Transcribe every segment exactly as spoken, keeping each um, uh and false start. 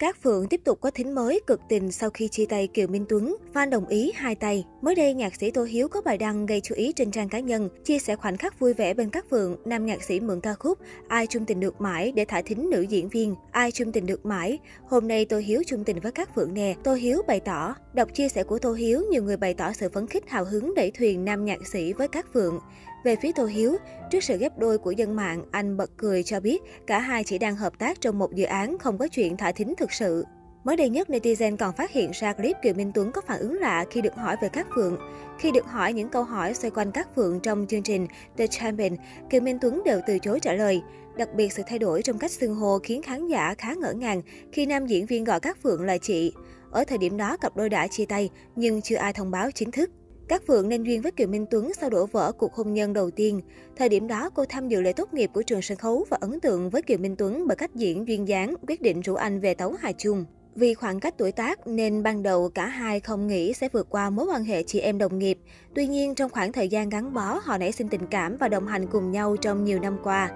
Cát Phượng tiếp tục có thính mới cực tình sau khi chia tay Kiều Minh Tuấn, fan đồng ý hai tay. Mới đây, nhạc sĩ Tô Hiếu có bài đăng gây chú ý trên trang cá nhân, chia sẻ khoảnh khắc vui vẻ bên Cát Phượng, nam nhạc sĩ mượn ca khúc Ai chung tình được mãi để thả thính nữ diễn viên. Ai chung tình được mãi, hôm nay Tô Hiếu chung tình với Cát Phượng nè, Tô Hiếu bày tỏ. Đọc chia sẻ của Tô Hiếu, nhiều người bày tỏ sự phấn khích hào hứng đẩy thuyền nam nhạc sĩ với Cát Phượng. Về phía Tô Hiếu, trước sự ghép đôi của dân mạng, anh bật cười cho biết cả hai chỉ đang hợp tác trong một dự án, không có chuyện thả thính thực sự. Mới đây nhất, netizen còn phát hiện ra clip Kiều Minh Tuấn có phản ứng lạ khi được hỏi về Cát Phượng. Khi được hỏi những câu hỏi xoay quanh Cát Phượng trong chương trình The Champion, Kiều Minh Tuấn đều từ chối trả lời. Đặc biệt, sự thay đổi trong cách xưng hô khiến khán giả khá ngỡ ngàng khi nam diễn viên gọi Cát Phượng là chị. Ở thời điểm đó, cặp đôi đã chia tay nhưng chưa ai thông báo chính thức. Cát Phượng nên duyên với Kiều Minh Tuấn sau đổ vỡ cuộc hôn nhân đầu tiên. Thời điểm đó, cô tham dự lễ tốt nghiệp của trường sân khấu và ấn tượng với Kiều Minh Tuấn bởi cách diễn duyên dáng, quyết định rủ anh về tấu hài chung. Vì khoảng cách tuổi tác nên ban đầu cả hai không nghĩ sẽ vượt qua mối quan hệ chị em đồng nghiệp. Tuy nhiên, trong khoảng thời gian gắn bó, họ nảy sinh tình cảm và đồng hành cùng nhau trong nhiều năm qua.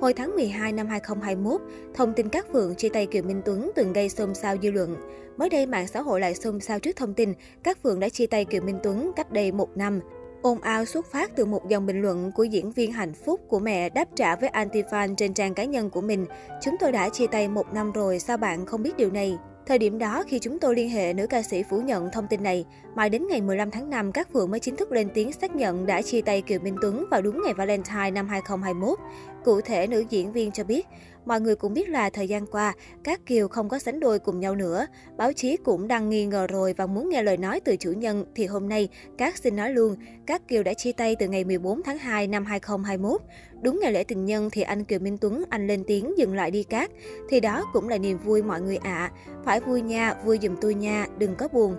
Hồi tháng mười hai năm hai không hai mốt, thông tin Cát Phượng chia tay Kiều Minh Tuấn từng gây xôn xao dư luận. Mới đây, mạng xã hội lại xôn xao trước thông tin Cát Phượng đã chia tay Kiều Minh Tuấn cách đây một năm. Ồn ào xuất phát từ một dòng bình luận của diễn viên Hạnh Phúc của mẹ đáp trả với anti-fan trên trang cá nhân của mình. Chúng tôi đã chia tay một năm rồi, sao bạn không biết điều này? Thời điểm đó, khi chúng tôi liên hệ, nữ ca sĩ phủ nhận thông tin này. Mãi đến ngày mười lăm tháng năm, Cát Phượng mới chính thức lên tiếng xác nhận đã chia tay Kiều Minh Tuấn vào đúng ngày Valentine năm hai không hai mốt. Cụ thể, nữ diễn viên cho biết, mọi người cũng biết là thời gian qua, các Kiều không có sánh đôi cùng nhau nữa. Báo chí cũng đang nghi ngờ rồi và muốn nghe lời nói từ chủ nhân thì hôm nay, Cát xin nói luôn, các Kiều đã chia tay từ ngày mười bốn tháng hai năm hai không hai mốt. Đúng ngày lễ tình nhân thì anh Kiều Minh Tuấn anh lên tiếng dừng lại đi Cát. Thì đó cũng là niềm vui mọi người ạ. À. Phải vui nha, vui giùm tôi nha, đừng có buồn.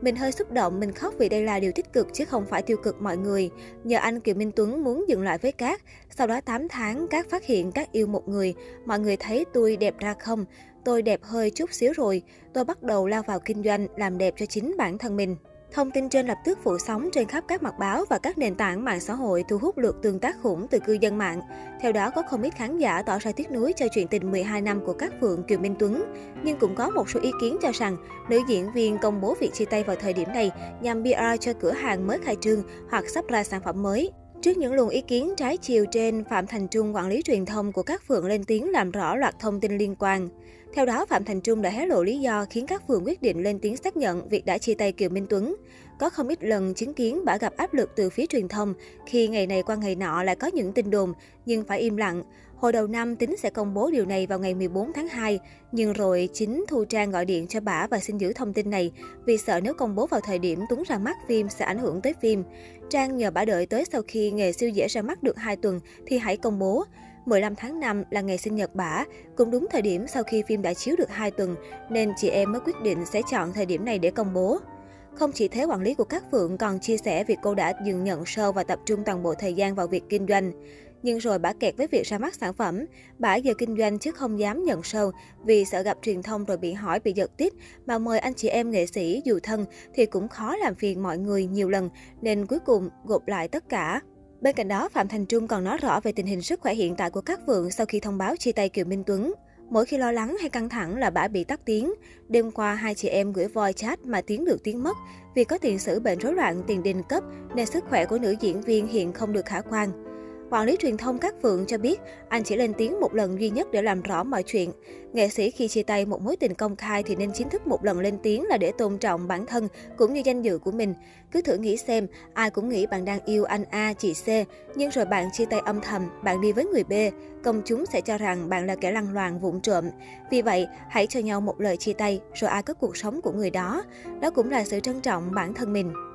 Mình hơi xúc động, mình khóc vì đây là điều tích cực chứ không phải tiêu cực mọi người. Nhờ anh Kiều Minh Tuấn muốn dừng lại với Cát. Sau đó tám tháng, Cát phát hiện Cát yêu một người. Mọi người thấy tôi đẹp ra không? Tôi đẹp hơi chút xíu rồi. Tôi bắt đầu lao vào kinh doanh, làm đẹp cho chính bản thân mình. Thông tin trên lập tức phủ sóng trên khắp các mặt báo và các nền tảng mạng xã hội, thu hút lượt tương tác khủng từ cư dân mạng. Theo đó, có không ít khán giả tỏ ra tiếc nuối cho chuyện tình mười hai năm của Cát Phượng Kiều Minh Tuấn. Nhưng cũng có một số ý kiến cho rằng, nữ diễn viên công bố việc chia tay vào thời điểm này nhằm pê e rờ cho cửa hàng mới khai trương hoặc sắp ra sản phẩm mới. Trước những luồng ý kiến trái chiều trên, Phạm Thành Trung, quản lý truyền thông của Cát Phượng lên tiếng làm rõ loạt thông tin liên quan. Theo đó, Phạm Thành Trung đã hé lộ lý do khiến Cát Phượng quyết định lên tiếng xác nhận việc đã chia tay Kiều Minh Tuấn. Có không ít lần chứng kiến bả gặp áp lực từ phía truyền thông khi ngày này qua ngày nọ lại có những tin đồn, nhưng phải im lặng. Hồi đầu năm, Tính sẽ công bố điều này vào ngày mười bốn tháng hai, nhưng rồi chính Thu Trang gọi điện cho bả và xin giữ thông tin này vì sợ nếu công bố vào thời điểm Tuấn ra mắt phim sẽ ảnh hưởng tới phim. Trang nhờ bả đợi tới sau khi nghề siêu dễ ra mắt được hai tuần thì hãy công bố. mười lăm tháng năm là ngày sinh nhật bả, cũng đúng thời điểm sau khi phim đã chiếu được hai tuần, nên chị em mới quyết định sẽ chọn thời điểm này để công bố. Không chỉ thế, quản lý của Cát Phượng còn chia sẻ việc cô đã dừng nhận show và tập trung toàn bộ thời gian vào việc kinh doanh. Nhưng rồi bả kẹt với việc ra mắt sản phẩm, bả giờ kinh doanh chứ không dám nhận show vì sợ gặp truyền thông rồi bị hỏi bị giật tít, mà mời anh chị em nghệ sĩ dù thân thì cũng khó làm phiền mọi người nhiều lần, nên cuối cùng gộp lại tất cả. Bên cạnh đó, Phạm Thành Trung còn nói rõ về tình hình sức khỏe hiện tại của Cát Phượng sau khi thông báo chia tay Kiều Minh Tuấn. Mỗi khi lo lắng hay căng thẳng là bả bị tắc tiếng. Đêm qua, hai chị em gửi voice chat mà tiếng được tiếng mất. Vì có tiền sử bệnh rối loạn tiền đình cấp nên sức khỏe của nữ diễn viên hiện không được khả quan. Quản lý truyền thông Cát Phượng cho biết, anh chỉ lên tiếng một lần duy nhất để làm rõ mọi chuyện. Nghệ sĩ khi chia tay một mối tình công khai thì nên chính thức một lần lên tiếng là để tôn trọng bản thân cũng như danh dự của mình. Cứ thử nghĩ xem, ai cũng nghĩ bạn đang yêu anh A, chị C, nhưng rồi bạn chia tay âm thầm, bạn đi với người B. Công chúng sẽ cho rằng bạn là kẻ lăng loàn vụng trộm. Vì vậy, hãy cho nhau một lời chia tay, rồi ai có cuộc sống của người đó. Đó cũng là sự trân trọng bản thân mình.